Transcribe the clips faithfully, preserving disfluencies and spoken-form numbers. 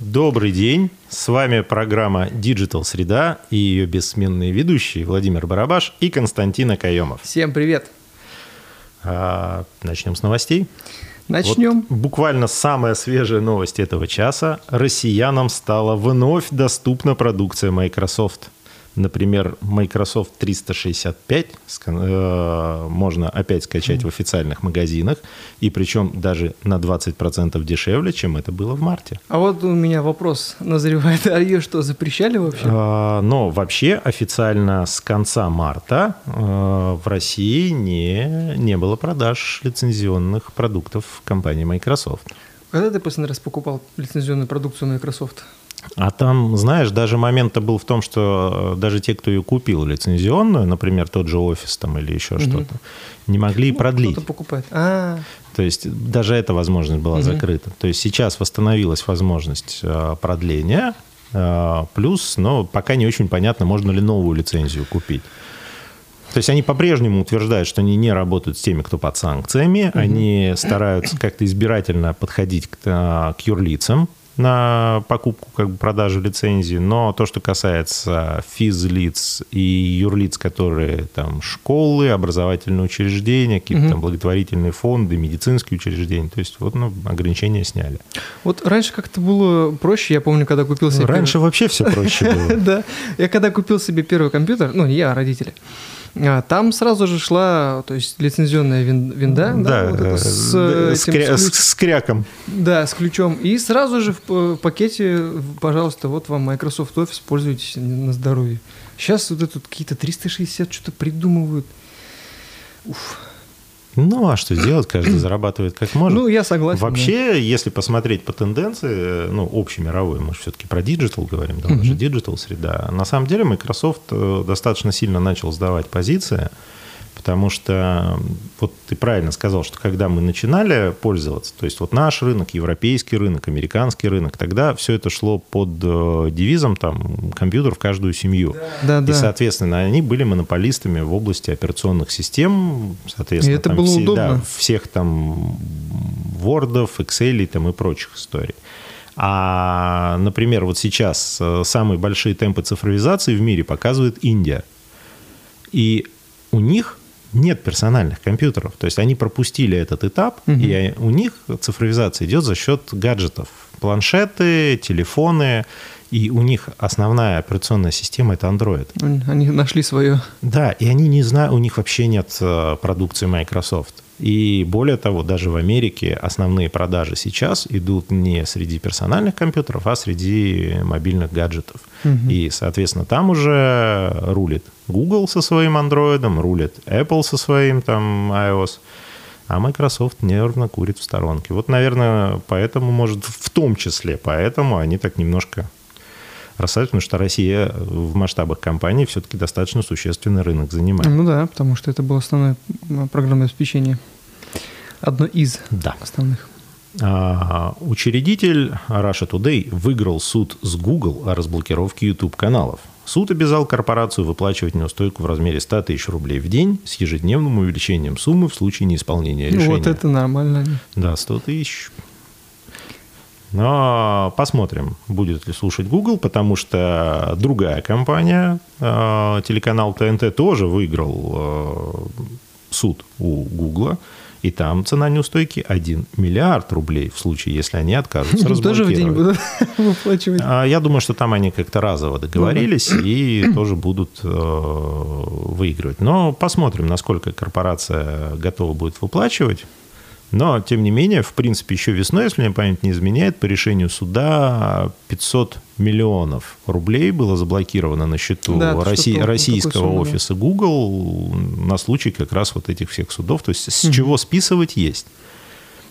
Добрый день, с вами программа Digital Среда и ее бессменные ведущие Владимир Барабаш и Константин Акаёмов. Всем привет. А, начнем с новостей. Начнем. Вот буквально самая свежая новость этого часа. Россиянам стала вновь доступна продукция Microsoft. Например, Microsoft триста шестьдесят пять э, можно опять скачать в официальных магазинах, и причем даже на двадцать процентов дешевле, чем это было в марте. А вот у меня вопрос назревает, а ее что, запрещали вообще? А, но вообще официально с конца марта э, в России не, не было продаж лицензионных продуктов компании Microsoft. Когда ты последний раз покупал лицензионную продукцию Microsoft? А там, знаешь, даже момент-то был в том, что даже те, кто ее купил лицензионную, например, тот же офис там или еще угу. что-то, не могли ну, продлить. Кто-то покупает. А-а-а. То есть даже эта возможность была угу. закрыта. То есть сейчас восстановилась возможность продления, плюс, но пока не очень понятно, можно ли новую лицензию купить. То есть они по-прежнему утверждают, что они не работают с теми, кто под санкциями, угу. они стараются как-то избирательно подходить к, к юрлицам на покупку, как бы продажу лицензии, но то, что касается физлиц и юрлиц, которые там школы, образовательные учреждения, какие-то угу. там благотворительные фонды, медицинские учреждения, то есть вот ну, ограничения сняли. Вот раньше как-то было проще, я помню, когда купил себе... Раньше первый... вообще все проще было. Да, я когда купил себе первый компьютер, ну не я, а родители, там сразу же шла, то есть лицензионная винда, да, да, вот это, с, да, с, кря- ключ... с кряком. Да, с ключом. И сразу же в пакете, пожалуйста, вот вам Microsoft Office, пользуйтесь на здоровье. Сейчас вот это какие-то триста шестьдесят что-то придумывают. Уф. Ну, а что делать? Каждый зарабатывает как может. Ну, я согласен. Вообще, да. если посмотреть по тенденции, ну, общемировой, мы же все-таки про диджитал говорим, да, у нас же диджитал среда. На самом деле Microsoft достаточно сильно начал сдавать позиции, потому что, вот ты правильно сказал, что когда мы начинали пользоваться, то есть вот наш рынок, европейский рынок, американский рынок, тогда все это шло под девизом там, «компьютер в каждую семью». Да, и, да. соответственно, они были монополистами в области операционных систем. Соответственно, и это там было все, удобно. Да, всех там Word, Excel там, и прочих историй. А, например, вот сейчас самые большие темпы цифровизации в мире показывает Индия. И у них нет персональных компьютеров. То есть они пропустили этот этап, угу. и у них цифровизация идет за счет гаджетов. Планшеты, телефоны, и у них основная операционная система – это Android. Они нашли свое. Да, и они не знают, у них вообще нет продукции Microsoft. И более того, даже в Америке основные продажи сейчас идут не среди персональных компьютеров, а среди мобильных гаджетов. Угу. И, соответственно, там уже рулит Google со своим Android, рулит Apple со своим там iOS, а Microsoft нервно курит в сторонке. Вот, наверное, поэтому, может, в том числе поэтому они так немножко рассадят, потому что Россия в масштабах компании все-таки достаточно существенный рынок занимает. Ну да, потому что это было основное программное обеспечение. Одно из да. основных. А, учредитель Russia Today выиграл суд с Google о разблокировке YouTube-каналов. Суд обязал корпорацию выплачивать неустойку в размере сто тысяч рублей в день с ежедневным увеличением суммы в случае неисполнения решения. Ну, вот это нормально. Да, сто тысяч. Но посмотрим, будет ли слушать Google, потому что другая компания, телеканал ТНТ, тоже выиграл суд у Google. И там цена неустойки один миллиард рублей в случае, если они откажутся разблокировать. Тоже в день будут выплачивать. Я думаю, что там они как-то разово договорились и тоже будут выигрывать. Но посмотрим, насколько корпорация готова будет выплачивать. Но, тем не менее, в принципе, еще весной, если мне память не изменяет, по решению суда пятьсот миллионов рублей было заблокировано на счету да, Росси... российского офиса Google на случай как раз вот этих всех судов. То есть с угу. чего списывать есть.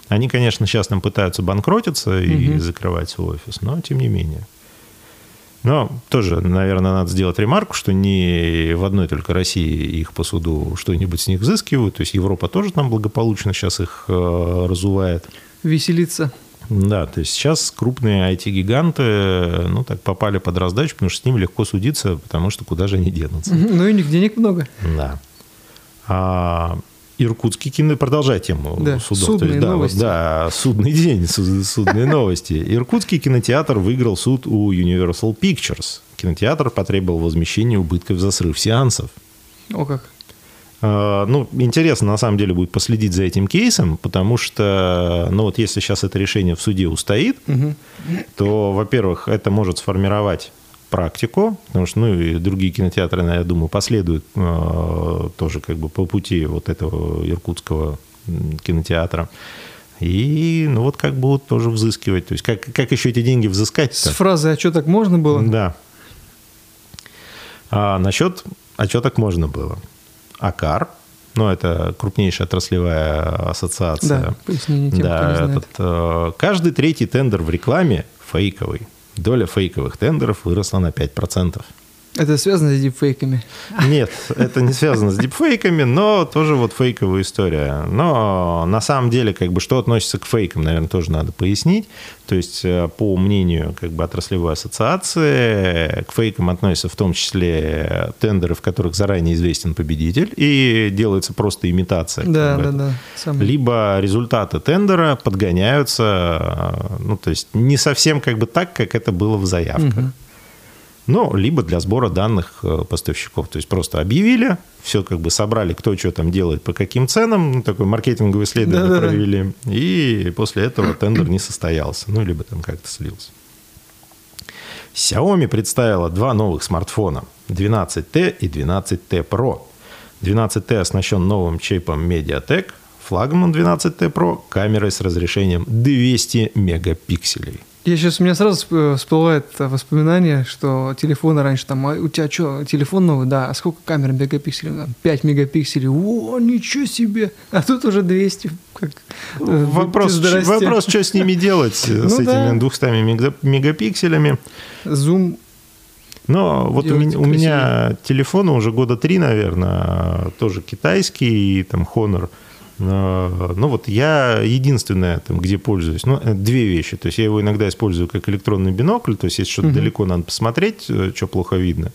Они, конечно, сейчас там пытаются банкротиться и угу. закрывать свой офис, но тем не менее. Но тоже, наверное, надо сделать ремарку, что не в одной только России их по суду что-нибудь с них взыскивают. То есть Европа тоже там благополучно сейчас их разувает. Веселится. Да, то есть сейчас крупные ай ти-гиганты, ну, так попали под раздачу, потому что с ними легко судиться, потому что куда же они денутся. Ну, и у них денег много. Да. А иркутский кино... Продолжай тему да, судов. Судные есть, да, новости. Да, судный день, судные новости. Иркутский кинотеатр выиграл суд у Universal Pictures. Кинотеатр потребовал возмещения убытков за срыв сеансов. О как. Ну, интересно, на самом деле, будет последить за этим кейсом, потому что, ну, вот если сейчас это решение в суде устоит, угу. то, во-первых, это может сформировать практику, потому что, ну, и другие кинотеатры, я думаю, последуют э, тоже как бы по пути вот этого иркутского кинотеатра. И, ну, вот как будут тоже взыскивать. То есть, как, как еще эти деньги взыскать-то? С фразой «а что так можно было?» Да. А насчет «а что так можно было?» АКАР, ну, это крупнейшая отраслевая ассоциация. Да, пояснение тем, да, кто не знает. Этот, каждый третий тендер в рекламе фейковый. Доля фейковых тендеров выросла на пять процентов. Это связано с дипфейками? Нет, это не связано с дипфейками, но тоже вот фейковая история. Но на самом деле, как бы, что относится к фейкам, наверное, тоже надо пояснить. То есть, по мнению, как бы, отраслевой ассоциации, к фейкам относятся в том числе тендеры, в которых заранее известен победитель, и делается просто имитация. Да, да, да. Сам... Либо результаты тендера подгоняются, ну, то есть, не совсем, как бы, так, как это было в заявках. Угу. Ну, либо для сбора данных поставщиков. То есть просто объявили, все как бы собрали, кто что там делает, по каким ценам. Ну, такое маркетинговое исследование да, провели. Да. И после этого тендер не состоялся. Ну, либо там как-то слился. Xiaomi представила два новых смартфона. двенадцать тэ и двенадцать тэ про. двенадцать тэ оснащен новым чипом Mediatek. Флагман двенадцать тэ про камерой с разрешением двести мегапикселей. Я сейчас, у меня сразу всплывает воспоминание, что телефоны раньше там, а у тебя что, телефон новый, да, а сколько камер мегапикселей? пять мегапикселей, о, ничего себе, а тут уже двести. Как, вопрос, вопрос, что с ними делать, с этими двумястами мегапикселями. Зум. Но вот у меня, у меня телефон уже года три, наверное, тоже китайский, там, Honor. Ну вот я единственное, там, где пользуюсь, ну, две вещи. То есть я его иногда использую как электронный бинокль, то есть если что-то uh-huh. далеко надо посмотреть, что плохо видно.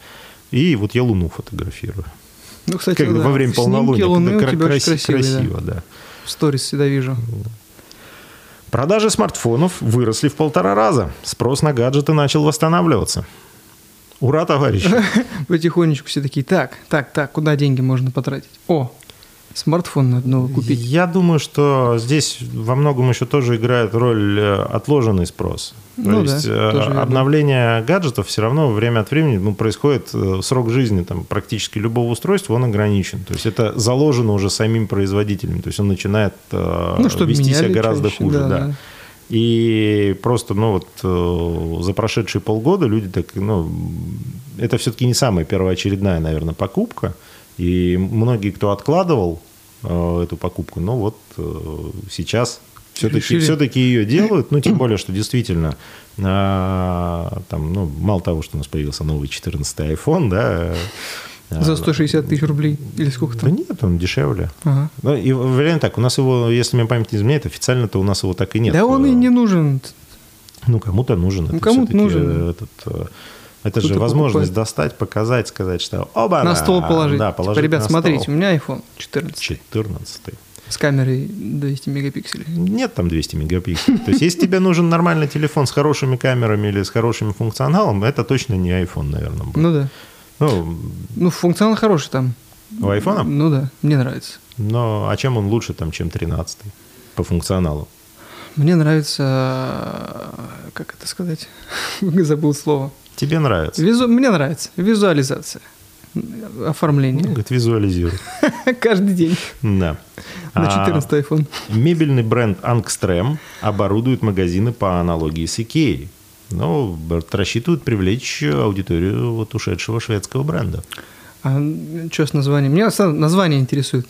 И вот я Луну фотографирую. Ну, кстати, как, да. Во время полнолуния, когда кра- крас- красиво, красиво, да. да. В сторис всегда вижу. Продажи смартфонов выросли в полтора раза. Спрос на гаджеты начал восстанавливаться. Ура, товарищи! Потихонечку все такие, так, так, так, куда деньги можно потратить? О! Смартфон надо новый купить. Я думаю, что здесь во многом еще тоже играет роль отложенный спрос. Ну, то да, есть обновление гаджетов все равно время от времени, ну, происходит, срок жизни там, практически любого устройства, он ограничен. То есть это заложено уже самим производителем. То есть он начинает ну, вести себя гораздо чаще, хуже. Да, да. Да. И просто, ну, вот, за прошедшие полгода люди так... Ну, это все-таки не самая первоочередная, наверное, покупка. И многие, кто откладывал э, эту покупку, ну вот э, сейчас все-таки, все-таки ее делают. Ну, тем более, что действительно, э, там, ну, мало того, что у нас появился новый четырнадцатый iPhone, да. За сто шестьдесят тысяч рублей или сколько там? Да нет, он дешевле. Ага. Ну, и вариант так, у нас его, если мне память не изменяет, официально-то у нас его так и нет. Да он и не нужен. Ну, кому-то нужен. Ну, это кому-то нужен. Этот... Это Кто-то же возможность покупает. Достать, показать, сказать, что... Оба-на! На стол положить. Да, положить типа, ребят, на смотрите, стол. У меня iPhone четырнадцать. четырнадцать. С камерой двести мегапикселей. Нет там двести мегапикселей. То есть, если тебе нужен нормальный телефон с хорошими камерами или с хорошим функционалом, это точно не iPhone, наверное, будет. Ну да. Ну, ну функционал хороший там. У iPhone? Ну да, мне нравится. Но а чем он лучше, там, чем тринадцать по функционалу? Мне нравится... Как это сказать? Забыл слово. Тебе нравится? Визу... Мне нравится. Визуализация. Оформление. Ну, как визуализирует. Каждый день. Да. На четырнадцатый iPhone. Мебельный бренд Ангстрем оборудует магазины по аналогии с Икеей. Но рассчитывают привлечь аудиторию вот ушедшего шведского бренда. А что с названием? Меня название интересует.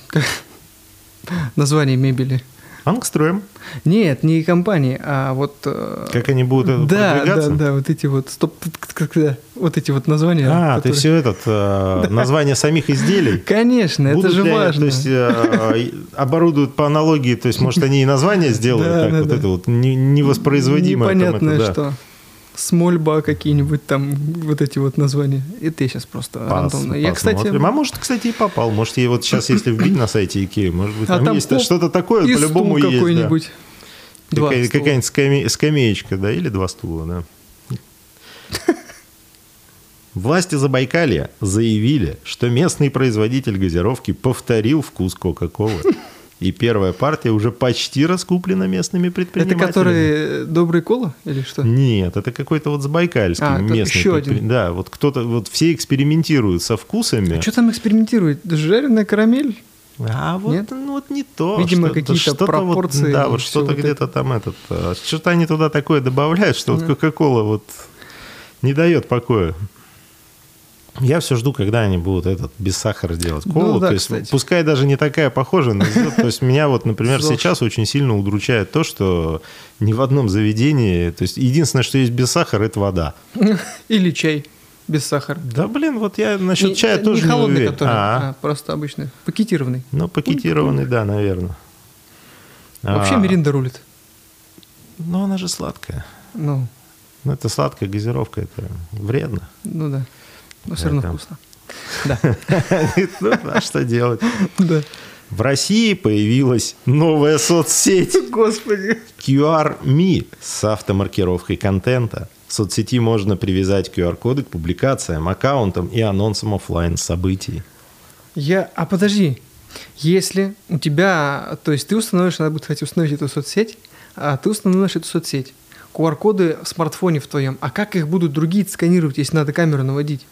Название мебели. Ангстрем? Нет, не компании, а вот... Как они будут это да, продвигаться? Да, да, да, вот эти вот... Стоп, вот эти вот названия. А, которые... ты все этот... Да. Название самих изделий? Конечно, это же ли, важно. То есть, оборудуют по аналогии, то есть, может, они и название сделают, да, так да, вот да. это вот невоспроизводимое. Непонятное там это, да. что. Смольба какие-нибудь там, вот эти вот названия. Это я сейчас просто Пас, рандомно. Я, кстати... А может, кстати, и попал. Может, ей вот сейчас, если вбить на сайте Икеи, может быть, там, а там есть что-то такое, по-любому есть. Какой-нибудь. Да. Какая- какая-нибудь скаме- скамеечка, да, или два стула, да. Власти Забайкалья заявили, что местный производитель газировки повторил вкус Кока-Колы. И первая партия уже почти раскуплена местными предпринимателями. Это которые «Добрая кола» или что? Нет, это какой-то вот забайкальский а, местный. Еще предпри... один. Да, вот кто-то, вот все экспериментируют со вкусами. А что там экспериментируют? Жареная карамель? А вот, нет? Ну, вот не то. Видимо, что-то, какие-то что-то пропорции. Вот, да, вот что-то вот где-то это. Там этот. Что-то они туда такое добавляют, что да. Вот Кока-Кола вот не дает покоя. Я все жду, когда они будут этот, без сахара делать колу. Ну, да, то есть, кстати. Пускай даже не такая похожая, но то есть, меня, вот, например, сейчас очень сильно удручает то, что ни в одном заведении... То есть, единственное, что есть без сахара, это вода. Или чай без сахара. Да, блин, вот я насчет не, чая не тоже не уверен. Не холодный, который, а просто обычный. Пакетированный. Ну, пакетированный, да, наверное. Вообще Миринда рулит. Ну, она же сладкая. Ну. Ну, это сладкая газировка, это вредно. Ну, да. Но все равно вкусно. Да. Ну, а что делать? Да. В России появилась новая соцсеть. Господи. кью ар ми с автомаркировкой контента. В соцсети можно привязать ку ар коды к публикациям, аккаунтам и анонсам офлайн-событий. Я... А подожди. Если у тебя... То есть ты установишь, надо будет, кстати, установить эту соцсеть, а ты установишь эту соцсеть. ку ар коды в смартфоне в твоем. А как их будут другие сканировать, если надо камеру наводить?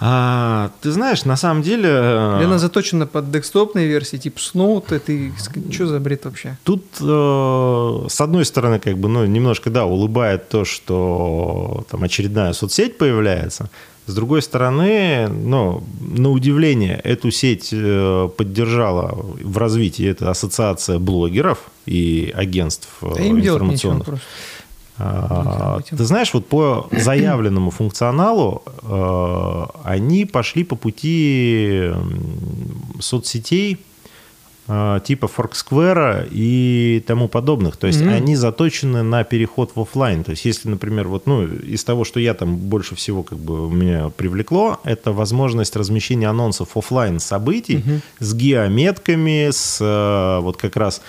А, ты знаешь, на самом деле... Или она заточена под декстопные версии, типа Snow, это что за бред вообще? Тут, э, с одной стороны, как бы, ну, немножко, да, улыбает то, что там очередная соцсеть появляется. С другой стороны, ну, на удивление, эту сеть поддержала в развитии эта ассоциация блогеров и агентств да информационных. Ты знаешь, вот по заявленному функционалу э, они пошли по пути соцсетей э, типа Foursquare и тому подобных. То есть mm-hmm. они заточены на переход в офлайн. То есть если, например, вот, ну, из того, что я там больше всего как бы меня привлекло, это возможность размещения анонсов офлайн событий mm-hmm. с геометками, с э, вот как раз...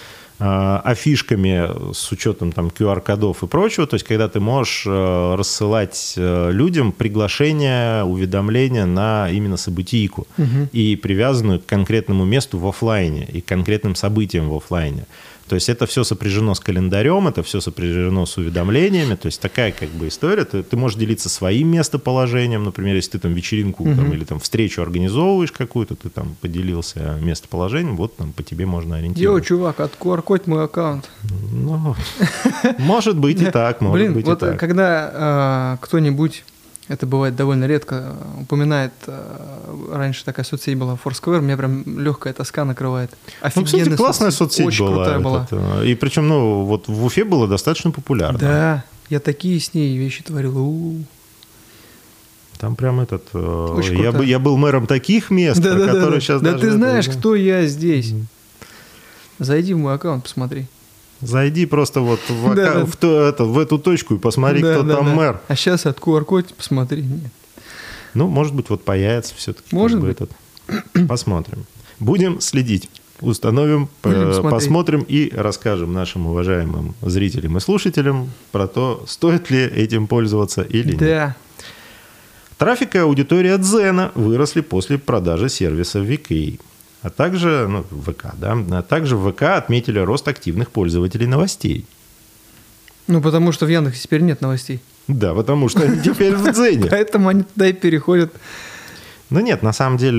афишками с учетом там, ку ар кодов и прочего. То есть, когда ты можешь рассылать людям приглашения, уведомления на именно событийку угу. и привязанную к конкретному месту в офлайне и к конкретным событиям в офлайне. То есть, это все сопряжено с календарем, это все сопряжено с уведомлениями. То есть, такая как бы история. Ты, ты можешь делиться своим местоположением. Например, если ты там вечеринку угу. там, или там, встречу организовываешь какую-то, ты там поделился местоположением, вот там по тебе можно ориентировать. Йо, чувак, от ку ар код мой аккаунт. Ну, может быть и так, может Блин, быть вот и так. Когда э, кто-нибудь, это бывает довольно редко, упоминает, э, раньше такая соцсеть была Foursquare, меня прям легкая тоска накрывает. Офигенная ну, кстати, классная соцсеть, соцсеть была. Очень крутая была. Этот, и причем, ну, вот в Уфе было достаточно популярно. Да, я такие с ней вещи творил. У-у-у. Там прям этот... Э, я, бы, я был мэром таких мест, да, про да, которые да, сейчас да. даже... Да ты знаешь, это... кто я здесь. Mm-hmm. Зайди в мой аккаунт, посмотри. Зайди просто вот в, да, акка... да. в, то, это, в эту точку и посмотри, да, кто да, там да. мэр. А сейчас от ку ар код посмотри. Нет. Ну, может быть, вот появится все-таки. Может быть. Этот... Посмотрим. Будем следить. Установим, э, посмотрим и расскажем нашим уважаемым зрителям и слушателям про то, стоит ли этим пользоваться или да. нет. Да. Трафик и аудитория Дзена выросли после продажи сервиса в Икее. А также, ну, ВК, да, а также в ВК отметили рост активных пользователей новостей. Ну, потому что в Яндексе теперь нет новостей. Да, потому что они теперь в Дзене. Поэтому они туда и переходят. Ну, нет, на самом деле,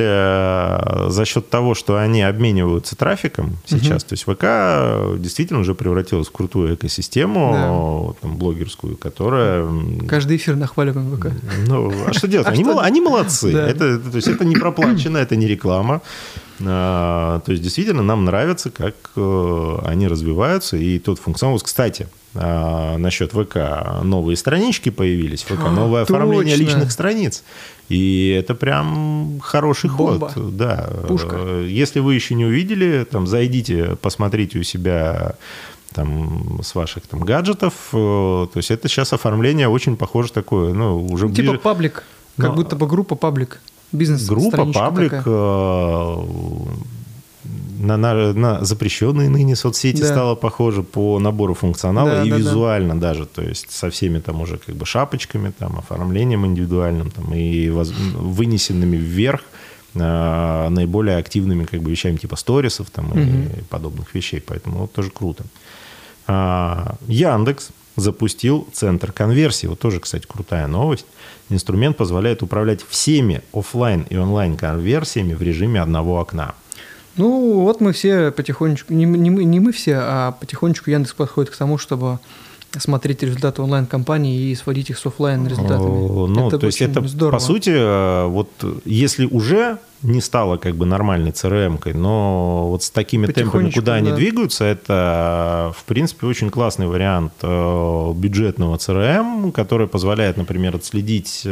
за счет того, что они обмениваются трафиком сейчас, то есть ВК действительно уже превратилась в крутую экосистему, там, блогерскую, которая... Каждый эфир нахваливаем ВК. Ну, а что делать? Они молодцы. То есть это не проплачено, это не реклама. То есть, действительно, нам нравится, как они развиваются. И тот функционал... Кстати, насчет ВК новые странички появились. ВК новое а, оформление точно. Личных страниц. И это прям хороший Бомба. Ход. Да. Пушка. Если вы еще не увидели, там, зайдите, посмотрите у себя там, с ваших там, гаджетов. То есть это сейчас оформление очень похоже такое. Ну, уже типа ближе... паблик, но... как будто бы группа паблик, бизнес-страничка. Группа паблик на, на, на запрещенные ныне соцсети, да, стало похоже по набору функционала, да, и да, визуально да. даже. То есть со всеми там уже как бы шапочками, там, оформлением индивидуальным там, и воз... вынесенными вверх наиболее активными как бы вещами типа сторисов там, mm-hmm. и подобных вещей. Поэтому вот, тоже круто. А, Яндекс запустил центр конверсии. Вот тоже, кстати, крутая новость. Инструмент позволяет управлять всеми офлайн и онлайн конверсиями в режиме одного окна. Ну вот мы все потихонечку, не, не, мы, не мы все, а потихонечку Яндекс подходит к тому, чтобы смотреть результаты онлайн-компаний и сводить их с офлайн результатами. Ну, это то есть это, здорово. По сути, вот если уже не стало как бы нормальной си эр эм-кой, но вот с такими темпами, куда да. они двигаются, это, в принципе, очень классный вариант бюджетного си эр эм, который позволяет, например, отследить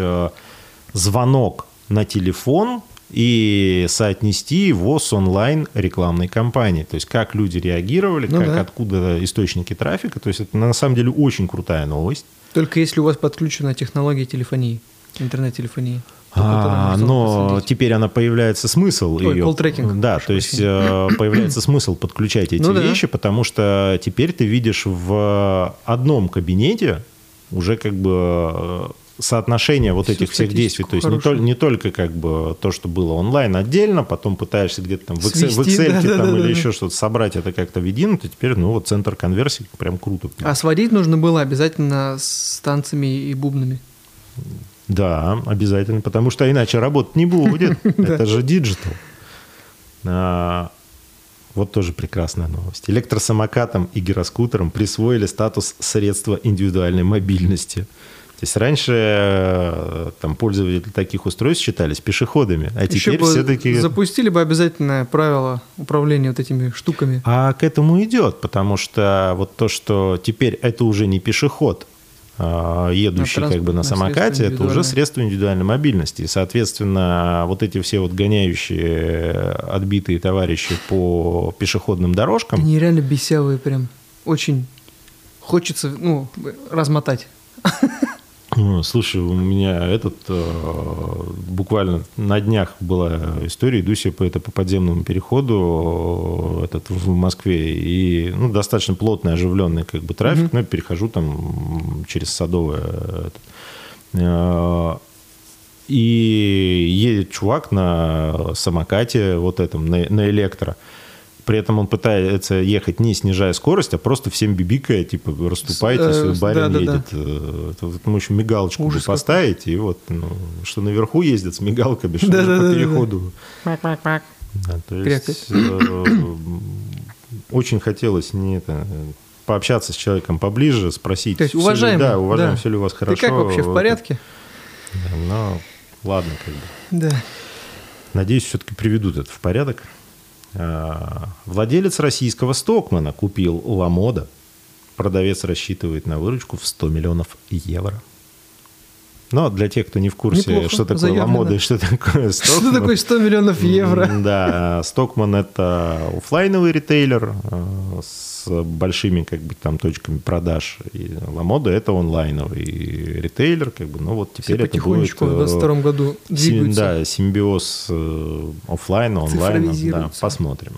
звонок на телефон и соотнести его с онлайн-рекламной кампанией. То есть как люди реагировали, ну, как, да. откуда источники трафика. То есть это на самом деле очень крутая новость. Только если у вас подключена технология телефонии, интернет-телефонии. А, но посмотреть. Теперь она появляется смысл. Ой, ее... колл-трекинг. Да, то есть появляется смысл подключать эти ну, вещи, да. потому что теперь ты видишь в одном кабинете уже как бы... соотношение вот Всю этих всех действий. То есть не, тол- не только как бы то, что было онлайн отдельно, потом пытаешься где-то там в Excel да, да, да, или да. еще что-то собрать, это как-то в едином, то теперь ну, вот центр конверсии прям круто. А сводить нужно было обязательно с танцами и бубнами. Да, обязательно, потому что иначе работать не будет. Это же диджитал. Вот тоже прекрасная новость. Электросамокатам и гироскутерам присвоили статус средства индивидуальной мобильности. То есть раньше там, пользователи таких устройств считались пешеходами, а Еще теперь бы все-таки... Запустили бы обязательное правило управления вот этими штуками. А к этому идет, потому что вот то, что теперь это уже не пешеход, едущий как бы на самокате, это уже средство индивидуальной мобильности. И, соответственно, вот эти все вот гоняющие, отбитые товарищи по пешеходным дорожкам... Они реально бесявые прям. Очень хочется ну, размотать. Слушай, у меня этот э, буквально на днях была история, иду себе по, это, по подземному переходу этот, в Москве, и ну, достаточно плотный, оживленный как бы, трафик, mm-hmm. но я перехожу там, через Садовое. Этот, э, и едет чувак на самокате, вот этом, на, на электро. При этом он пытается ехать, не снижая скорость, а просто всем бибикая, типа, расступайтесь, барин да, едет. Да, да. Мы еще мигалочку Ужас бы поставить, и вот, ну, что наверху ездят с мигалками, что да, да, по да, переходу. Да, да. Да, то есть, э, очень хотелось не это, пообщаться с человеком поближе, спросить. То есть, уважаемый, да, уважаем, да. все ли у вас хорошо. Ты как вообще, в порядке? Да, ну, ладно, как бы. Да. Надеюсь, все-таки приведут это в порядок. Владелец российского Stockman купил Ламода. Продавец рассчитывает на выручку в сто миллионов евро. Но для тех, кто не в курсе, Неплохо, что такое заявлено. Ламода и что такое Stockman. Что такое сто миллионов евро? Да, Stockman — это офлайновый ритейлер с большими как бы, там, точками продаж. И Ламода — это онлайновый ритейлер. Как бы, ну, вот теперь все потихонечку это будет, в двадцать втором году двигаются. Да, симбиоз офлайна, онлайна. Да, посмотрим.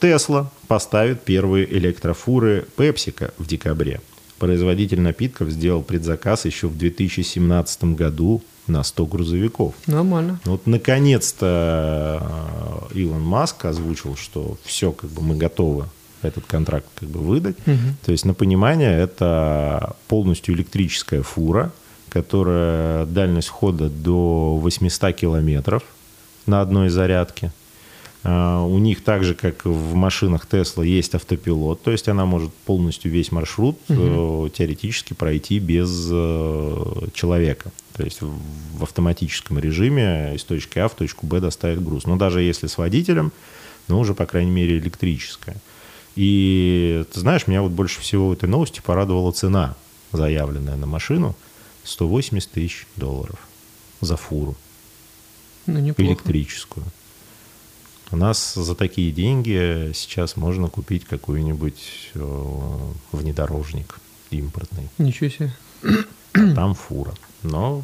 Тесла поставит первые электрофуры Пепсика в декабре. Производитель напитков сделал предзаказ еще в две тысячи семнадцатом году на сто грузовиков. Нормально. Вот наконец-то Илон Маск озвучил, что все, как бы мы готовы этот контракт как бы выдать. Угу. То есть на понимание это полностью электрическая фура, которая дальность хода до восемьсот километров на одной зарядке. У них так же, как в машинах Tesla, есть автопилот, то есть она может полностью весь маршрут угу. теоретически пройти без человека. То есть в автоматическом режиме из точки А в точку Б доставит груз. Но даже если с водителем, ну уже, по крайней мере, электрическая. И ты знаешь, меня вот больше всего в этой новости порадовала цена, заявленная на машину, сто восемьдесят тысяч долларов за фуру ну, электрическую. У нас за такие деньги сейчас можно купить какой-нибудь внедорожник импортный. Ничего себе. А там фура. Но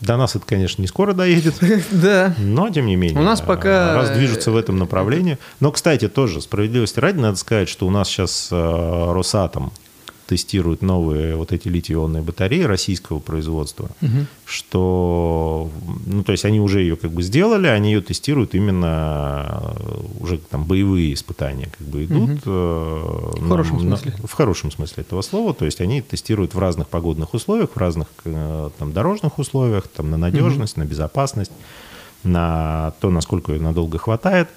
до нас это, конечно, не скоро доедет. Да. Но, тем не менее, у нас пока... раз движутся в этом направлении. Но, кстати, тоже справедливости ради надо сказать, что у нас сейчас Росатом тестируют новые вот эти литий-ионные батареи российского производства, угу. что, ну, то есть они уже ее как бы сделали, они ее тестируют именно уже там боевые испытания как бы идут. Угу. В хорошем на, смысле. На, в хорошем смысле этого слова, то есть они тестируют в разных погодных условиях, в разных там дорожных условиях, там на надежность, угу. на безопасность, на то, насколько ее надолго хватает.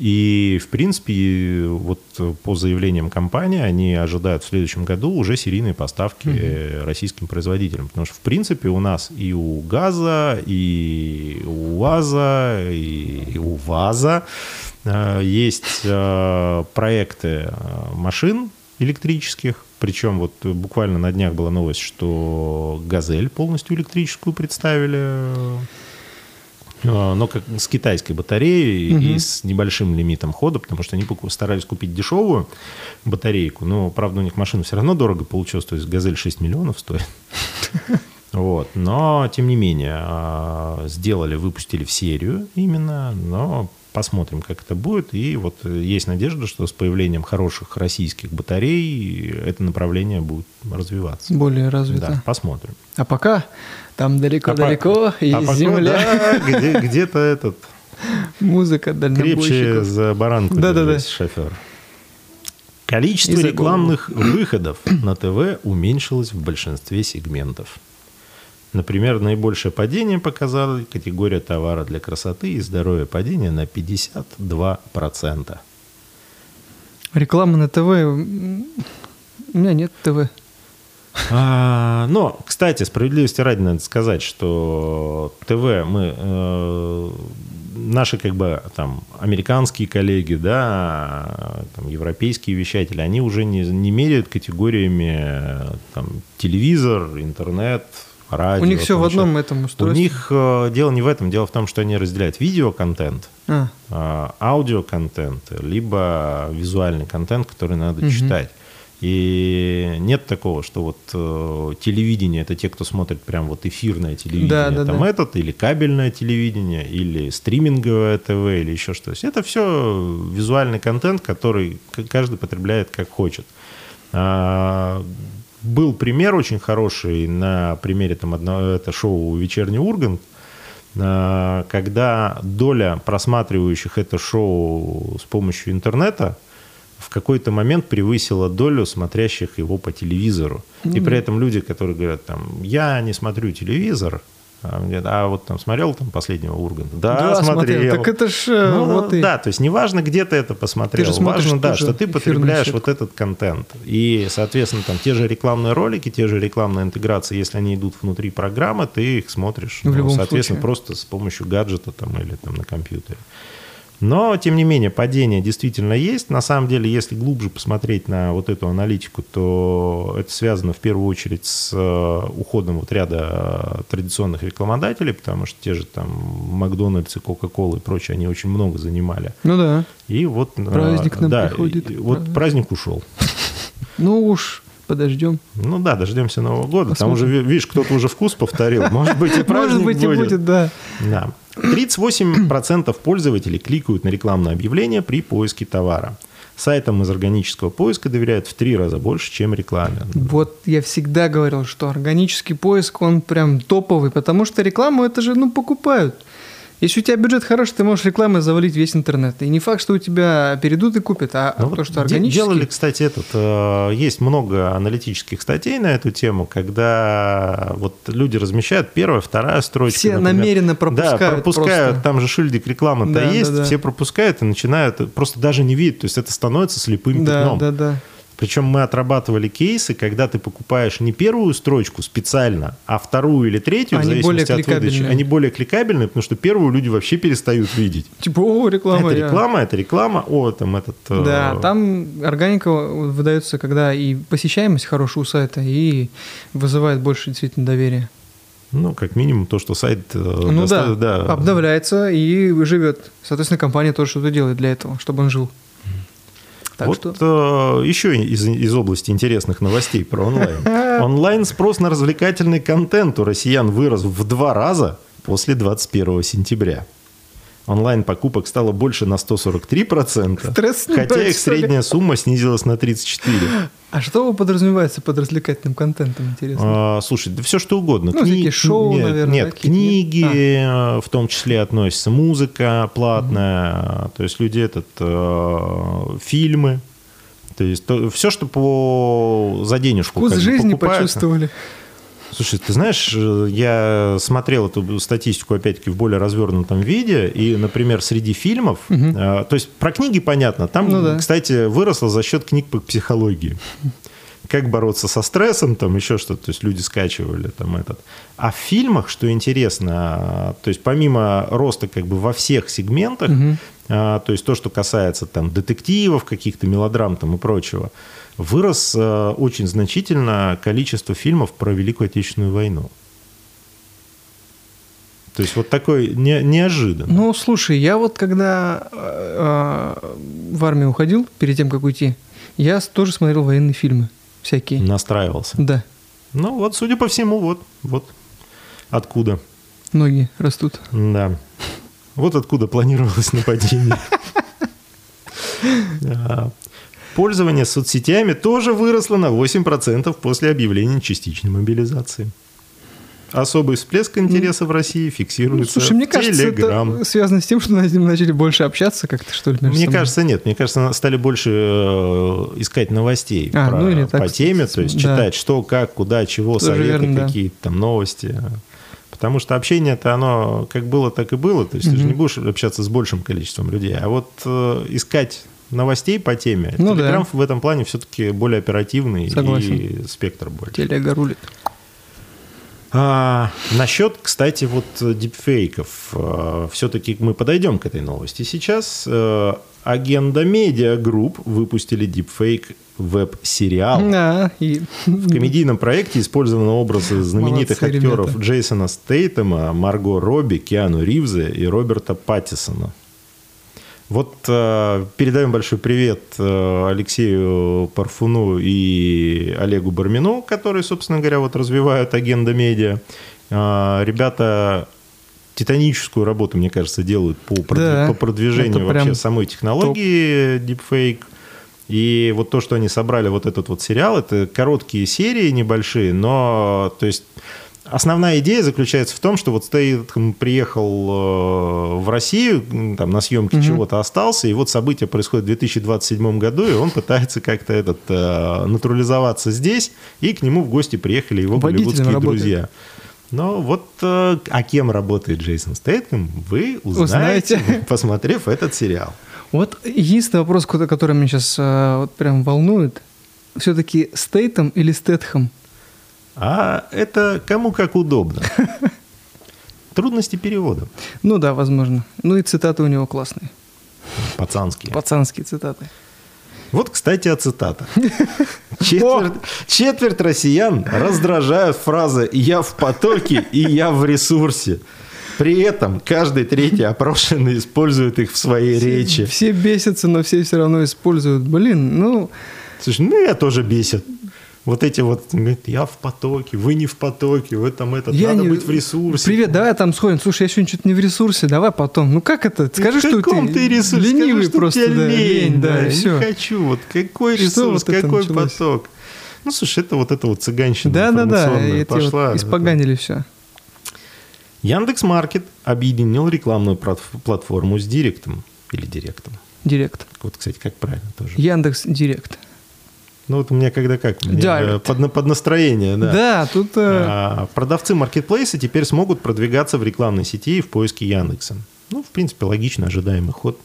И, в принципе, вот по заявлениям компании, они ожидают в следующем году уже серийные поставки mm-hmm. российским производителям. Потому что, в принципе, у нас и у ГАЗа, и у УАЗа, и у ВАЗа есть проекты машин электрических. Причем вот буквально на днях была новость, что «Газель» полностью электрическую представили. Но как с китайской батареей угу. и с небольшим лимитом хода, потому что они старались купить дешевую батарейку, но, правда, у них машина все равно дорого получилась, то есть «Газель» шесть миллионов стоит. Вот. Но, тем не менее, сделали, выпустили в серию именно, но посмотрим, как это будет. И вот есть надежда, что с появлением хороших российских батарей это направление будет развиваться. Более развито. Да, посмотрим. А пока там далеко-далеко а есть а земля. Да, где, где-то этот... Музыка дальнобойщиков. Крепче за баранку да, да, да. шофер. Количество рекламных выходов на ТВ уменьшилось в большинстве сегментов. Например, наибольшее падение показала категория товара для красоты и здоровья, падение на пятьдесят два процента. Реклама на ТВ... У меня нет ТВ. А, но, кстати, справедливости ради надо сказать, что ТВ мы... Э, наши как бы там американские коллеги, да, там, европейские вещатели, они уже не, не меряют категориями там, телевизор, интернет... Радио, у них все в одном что... этом устройстве. У них э, дело не в этом. Дело в том, что они разделяют видеоконтент, а. э, аудиоконтент, либо визуальный контент, который надо угу. читать. И нет такого, что вот э, телевидение – это те, кто смотрит прям вот эфирное телевидение, да, да, там да. этот, или кабельное телевидение, или стриминговое ТВ, или еще что-то. Это все визуальный контент, который каждый потребляет как хочет. Был пример очень хороший на примере там, одного, это шоу «Вечерний Ургант», когда доля просматривающих это шоу с помощью интернета в какой-то момент превысила долю смотрящих его по телевизору. Mm-hmm. И при этом люди, которые говорят, там, я не смотрю телевизор, а вот там смотрел там последнего Урганта? Да, да смотрел. смотрел. Так это ж... Ну, вот и... Да, то есть неважно, где ты это посмотрел. Ты же смотришь, важно, да, что ты потребляешь сетку. Вот этот контент. И, соответственно, там те же рекламные ролики, те же рекламные интеграции, если они идут внутри программы, ты их смотришь, ну, ну, соответственно, случае. Просто с помощью гаджета там, или там, на компьютере. Но, тем не менее, падение действительно есть. На самом деле, если глубже посмотреть на вот эту аналитику, то это связано в первую очередь с уходом вот ряда традиционных рекламодателей, потому что те же там Макдональдсы, Кока-Колы и прочее, они очень много занимали. Ну да. И вот... Праздник а, нам да, приходит. И, вот правда. Праздник ушел. Ну уж... Подождем. Ну да, дождемся Нового года. Посмотрим. Там уже, видишь, кто-то уже вкус повторил. Может быть, и праздник будет. Может быть, и будет, да. Да. тридцать восемь процентов пользователей кликают на рекламное объявление при поиске товара. Сайтам из органического поиска доверяют в три раза больше, чем рекламе. Вот я всегда говорил, что органический поиск, он прям топовый, потому что рекламу это же, ну, покупают. Если у тебя бюджет хороший, ты можешь рекламой завалить весь интернет. И не факт, что у тебя перейдут и купят, а ну то, вот что органически... Делали, кстати, этот, есть много аналитических статей на эту тему, когда вот люди размещают первая, вторая строчка. Все например. намеренно пропускают. Да, пропускают, просто. Там же шильдик рекламы-то да, есть, да, да. все пропускают и начинают, просто даже не видят, то есть это становится слепым да, пятном. Да, да, да. Причем мы отрабатывали кейсы, когда ты покупаешь не первую строчку специально, а вторую или третью, они в зависимости от выдачи. Они более кликабельные, потому что первую люди вообще перестают видеть. Типа, о, реклама. Это я. реклама, это реклама, о, там этот... Да, э... там органика выдается, когда и посещаемость хорошая у сайта, и вызывает больше действительно доверия. Ну, как минимум, то, что сайт ну, доста- да, да. обновляется и живет. Соответственно, компания тоже что-то делает для этого, чтобы он жил. Так вот что... э, еще из, из области интересных новостей про онлайн. Онлайн спрос на развлекательный контент у россиян вырос в два раза после двадцать первого сентября. Онлайн-покупок стало больше на сто сорок три процента, Стресс хотя их средняя сумма снизилась на тридцать четыре процента. А что подразумевается под развлекательным контентом, интересно? А, слушай, да все что угодно. Ну, Кни... всякие шоу, нет, наверное. Нет, такие, книги, нет? А. в том числе относятся, музыка платная, угу. то есть люди этот, э, фильмы. То есть то, все, что по... за денежку. Вкус жизни почувствовали. Слушай, ты знаешь, я смотрел эту статистику, опять-таки, в более развернутом виде, и, например, среди фильмов, угу. а, то есть про книги понятно, там, ну, да. кстати, выросло за счет книг по психологии. Как бороться со стрессом, там еще что-то, то есть люди скачивали там этот. А в фильмах, что интересно, то есть помимо роста как бы во всех сегментах, угу. а, то есть то, что касается там детективов, каких-то мелодрам там и прочего, вырос э, очень значительно количество фильмов про Великую Отечественную войну. То есть вот такой не, неожиданно. Ну, слушай, я вот когда э, э, в армию уходил, перед тем, как уйти, я тоже смотрел военные фильмы всякие. Настраивался? Да. Ну вот, судя по всему, вот, вот откуда. Ноги растут. Да. Вот откуда планировалось нападение. Пользование соцсетями тоже выросло на восемь процентов после объявления частичной мобилизации. Особый всплеск интереса ну, в России фиксируется ну, слушай, мне в кажется, Телеграм. Это связано с тем, что мы начали больше общаться как-то, что ли? Мне кажется, нет. Мне кажется, стали больше искать новостей а, про, ну, так, по теме, то есть да. читать что, как, куда, чего, тоже советы верно, какие-то да. там новости. Потому что общение-то оно как было, так и было. То есть mm-hmm. ты же не будешь общаться с большим количеством людей. А вот э, искать... новостей по теме. Ну, Телеграм да. в этом плане все-таки более оперативный. Согласен. И спектр больше. Телега рулит. А, насчет, кстати, вот дипфейков. А, все-таки мы подойдем к этой новости сейчас. А, Агенда Медиа Групп выпустили дипфейк веб-сериал. Да. В комедийном проекте использованы образы знаменитых Молодцы, актеров ребята. Джейсона Стэйтема, Марго Робби, Киану Ривза и Роберта Паттинсона. Вот э, передаем большой привет э, Алексею Парфуну и Олегу Бармину, которые, собственно говоря, вот развивают Агенда Медиа. Э, ребята титаническую работу, мне кажется, делают по, да, по продвижению вообще самой технологии дипфейк. И вот то, что они собрали вот этот вот сериал, это короткие серии небольшие, но то есть... Основная идея заключается в том, что вот Стэйтем приехал в Россию, там, на съемке mm-hmm. чего-то остался, и вот события происходят в две тысячи двадцать седьмом году, и он пытается как-то этот, э, натурализоваться здесь, и к нему в гости приехали его голливудские друзья. Но вот э, а кем работает Джейсон Стэйтем, вы узнаете, узнаете, посмотрев этот сериал. Вот единственный вопрос, который меня сейчас э, вот прям волнует, все-таки Стэйтем или Стэтхэм? А это кому как удобно. Трудности перевода. Ну да, возможно. Ну и цитаты у него классные. Пацанские. Пацанские цитаты. Вот, кстати, о цитатах. Четверть, четверть россиян раздражают фразы «я в потоке» и «я в ресурсе». При этом каждый третий опрошенный использует их в своей все, речи. Все бесятся, но все все равно используют. Блин, ну... Слушай, ну я тоже бесит. Вот эти вот, говорит, я в потоке, вы не в потоке, вы там этот, я надо не... быть в ресурсе. Привет, давай там сходим. Слушай, я сегодня что-то не в ресурсе, давай потом. Ну как это? Скажи, что ты... В каком ты ресурсе? Ленивый Скажи, просто, да, лень, да, да, и все. Не хочу. Вот какой ресурс, вот какой началось? Поток. Ну, слушай, это вот эта вот цыганщина да, информационная да, да. пошла. Вот испоганили это... все. Яндекс.Маркет объединил рекламную платформу с Директом. Или Директом. Директ. Вот, кстати, как правильно тоже. Яндекс.Директ. Ну, вот у меня когда как, мне под, под настроение, да. Да, тут... А, продавцы маркетплейса теперь смогут продвигаться в рекламной сети и в поиске Яндекса. Ну, в принципе, логично, ожидаемый ход.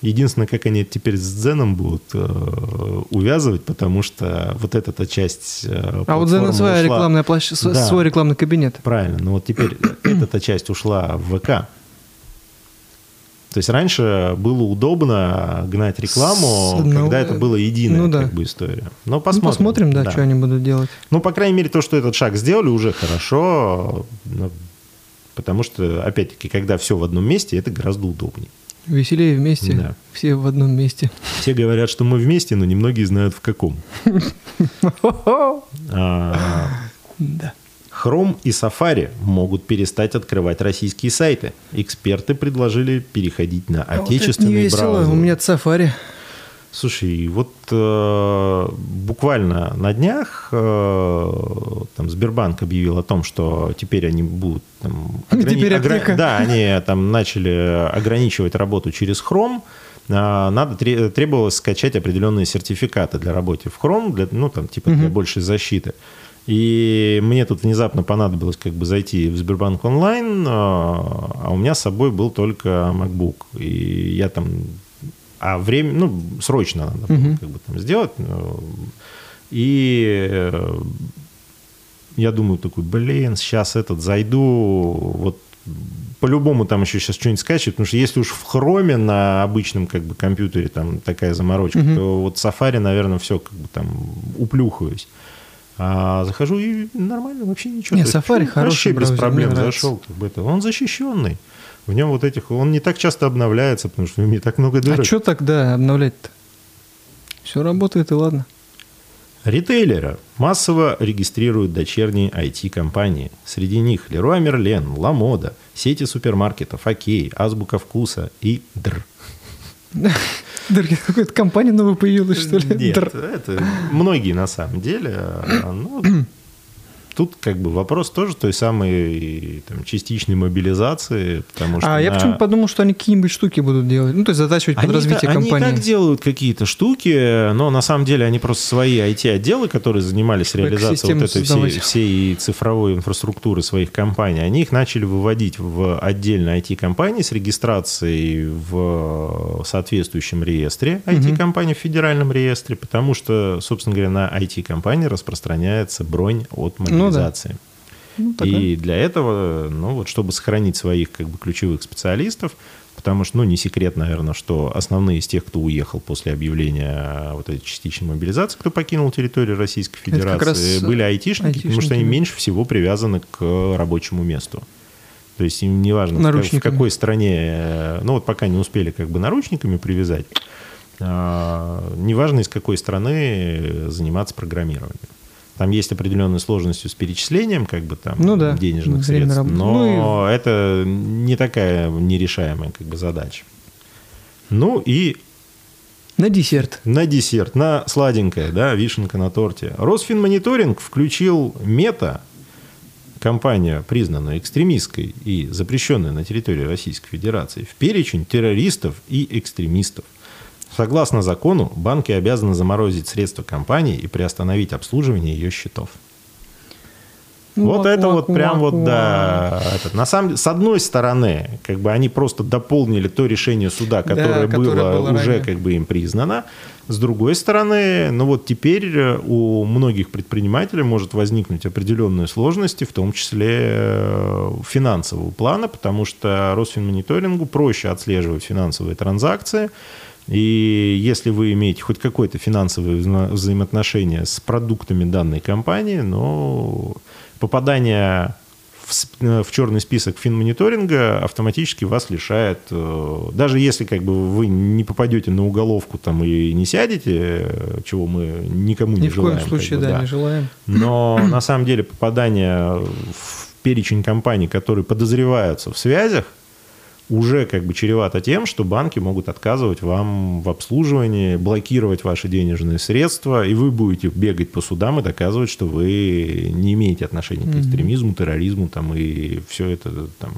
Единственное, как они это теперь с Дзеном будут э, увязывать, потому что вот эта часть э, А вот Дзен своя ушла... рекламная площ... да, свой рекламный кабинет. Правильно, но вот теперь эта часть ушла в ВК. То есть раньше было удобно гнать рекламу, ну, когда это была единая ну, да. как бы, история. Но посмотрим, ну, посмотрим да, да. что они будут делать. Ну, по крайней мере, то, что этот шаг сделали, уже хорошо. Потому что, опять-таки, когда все в одном месте, это гораздо удобнее. Веселее вместе, да. Все в одном месте. Все говорят, что мы вместе, но немногие знают, в каком. Да. Chrome и Safari могут перестать открывать российские сайты. Эксперты предложили переходить на отечественные браузеры. У меня Safari. Слушай, вот э, буквально на днях э, там Сбербанк объявил о том, что теперь они будут... Там, ограни... теперь Огра... Да, они там начали ограничивать работу через Chrome. Надо, требовалось скачать определенные сертификаты для работы в Chrome, для, ну, там, типа для угу. большей защиты. И мне тут внезапно понадобилось как бы зайти в Сбербанк онлайн, а у меня с собой был только MacBook. И я там... А время, ну, срочно надо было uh-huh. как бы там сделать. И я думаю, такой, блин, сейчас этот зайду, вот по-любому там еще сейчас что-нибудь скачет, потому что если уж в хроме на обычном как бы компьютере там такая заморочка, uh-huh. то вот в Safari, наверное, все как бы там уплюхаюсь. А захожу и нормально, вообще ничего. Нет, Safari хороший браузер, вообще без проблем зашел. Как бы это. Он защищенный. В нем вот этих... Он не так часто обновляется, потому что в нем так много дырок. А что тогда обновлять-то? Все работает, и ладно. Ритейлеры массово регистрируют дочерние ай ти-компании. Среди них Леруа Мерлен, Ламода, сети супермаркетов, Икея, Азбука Вкуса и Др. Др, какая-то компания новая появилась, что ли? Нет, это многие на самом деле... Тут как бы вопрос тоже той самой там, частичной мобилизации. Потому что а на... я почему-то подумал, что они какие-нибудь штуки будут делать. Ну, то есть затачивать они под развитие та, компании. Они так делают какие-то штуки, но на самом деле они просто свои ай ти-отделы, которые занимались реализацией вот этой всей, всей цифровой инфраструктуры своих компаний, они их начали выводить в отдельные ай ти-компании с регистрацией в соответствующем реестре ай ти-компании, угу. в федеральном реестре, потому что, собственно говоря, на ай ти-компании распространяется бронь от мобилизации. Ну, да. ну, и для этого, ну, вот, чтобы сохранить своих как бы, ключевых специалистов, потому что ну, не секрет, наверное, что основные из тех, кто уехал после объявления вот этой частичной мобилизации, кто покинул территорию Российской Федерации, были айтишники, айтишники, потому что они меньше всего привязаны к рабочему месту. То есть им не важно, в какой стране, ну вот пока не успели как бы наручниками привязать, неважно, из какой страны заниматься программированием. Там есть определенные сложности с перечислением как бы, там, ну, да. денежных средств, работы. но ну, и... это не такая нерешаемая как бы, задача. Ну и... На десерт. На десерт, на сладенькое, да, вишенка на торте. Росфинмониторинг включил Мета, компанию, признанную экстремистской и запрещенную на территории Российской Федерации, в перечень террористов и экстремистов. Согласно закону, банки обязаны заморозить средства компании и приостановить обслуживание ее счетов. Вот это вот прям вот, да. На самом деле, с одной стороны, как бы они просто дополнили то решение суда, которое было уже как бы им признано. С другой стороны, ну вот теперь у многих предпринимателей может возникнуть определенные сложности, в том числе финансового плана, потому что Росфинмониторингу проще отслеживать финансовые транзакции. И если вы имеете хоть какое-то финансовое вза- взаимоотношение с продуктами данной компании, но попадание в, сп- в черный список финмониторинга автоматически вас лишает, э- даже если как бы, вы не попадете на уголовку там, и не сядете, чего мы никому Ни не желаем. Ни в коем случае, как бы, да, да, не желаем. Но на самом деле попадание в перечень компаний, которые подозреваются в связях, уже как бы чревато тем, что банки могут отказывать вам в обслуживании, блокировать ваши денежные средства, и вы будете бегать по судам и доказывать, что вы не имеете отношения mm-hmm. к экстремизму, терроризму, там, и все это там,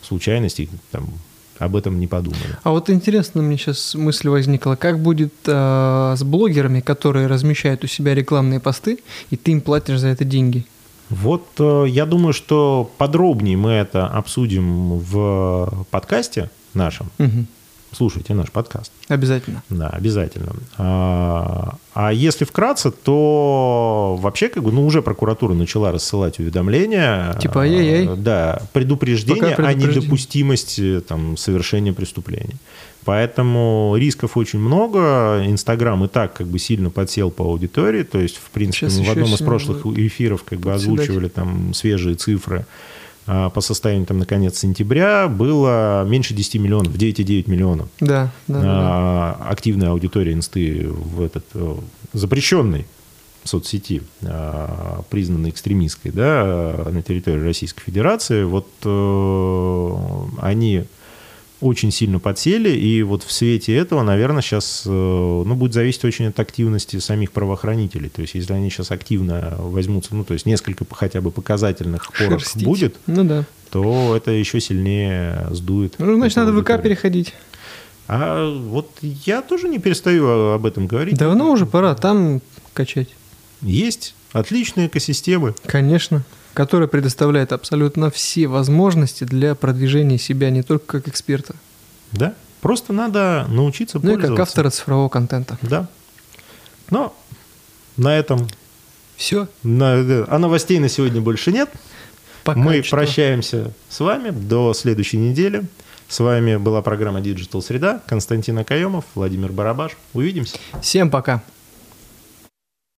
случайности, там, об этом не подумали. А вот интересно, мне сейчас мысль возникла, как будет э, с блогерами, которые размещают у себя рекламные посты, и ты им платишь за это деньги? Вот я думаю, что подробнее мы это обсудим в подкасте нашем. Угу. слушайте наш подкаст. Обязательно. Да, обязательно. А, а если вкратце, то вообще как бы, ну, уже прокуратура начала рассылать уведомления. Типа ай-яй-яй. Да, предупреждение, предупреждение о недопустимости там, совершения преступлений. Поэтому рисков очень много. Инстаграм и так как бы сильно подсел по аудитории. То есть, в принципе, мы в одном из прошлых эфиров как бы озвучивали там свежие цифры. По состоянию там на конец сентября было меньше десяти миллионов, девять целых девять десятых миллионов. Да, да, а, да. Активная аудитория инсты в этот, запрещенной соцсети, признанной экстремистской, да, на территории Российской Федерации. Вот они очень сильно подсели, и вот в свете этого, наверное, сейчас, ну, будет зависеть очень от активности самих правоохранителей. То есть, если они сейчас активно возьмутся, ну, то есть, несколько хотя бы показательных порок будет, ну, да, то это еще сильнее сдует. Ну, значит, надо в ВК переходить. А вот я тоже не перестаю об этом говорить. Давно уже пора там качать. Есть отличные экосистемы. Конечно. Которая предоставляет абсолютно все возможности для продвижения себя не только как эксперта. Да, просто надо научиться ну пользоваться. Ну и как автора цифрового контента. Да. Но на этом все. На... А новостей на сегодня больше нет. Пока Мы что. прощаемся с вами до следующей недели. С вами была программа Digital Среда. Константин Акаёмов, Владимир Барабаш. Увидимся. Всем пока.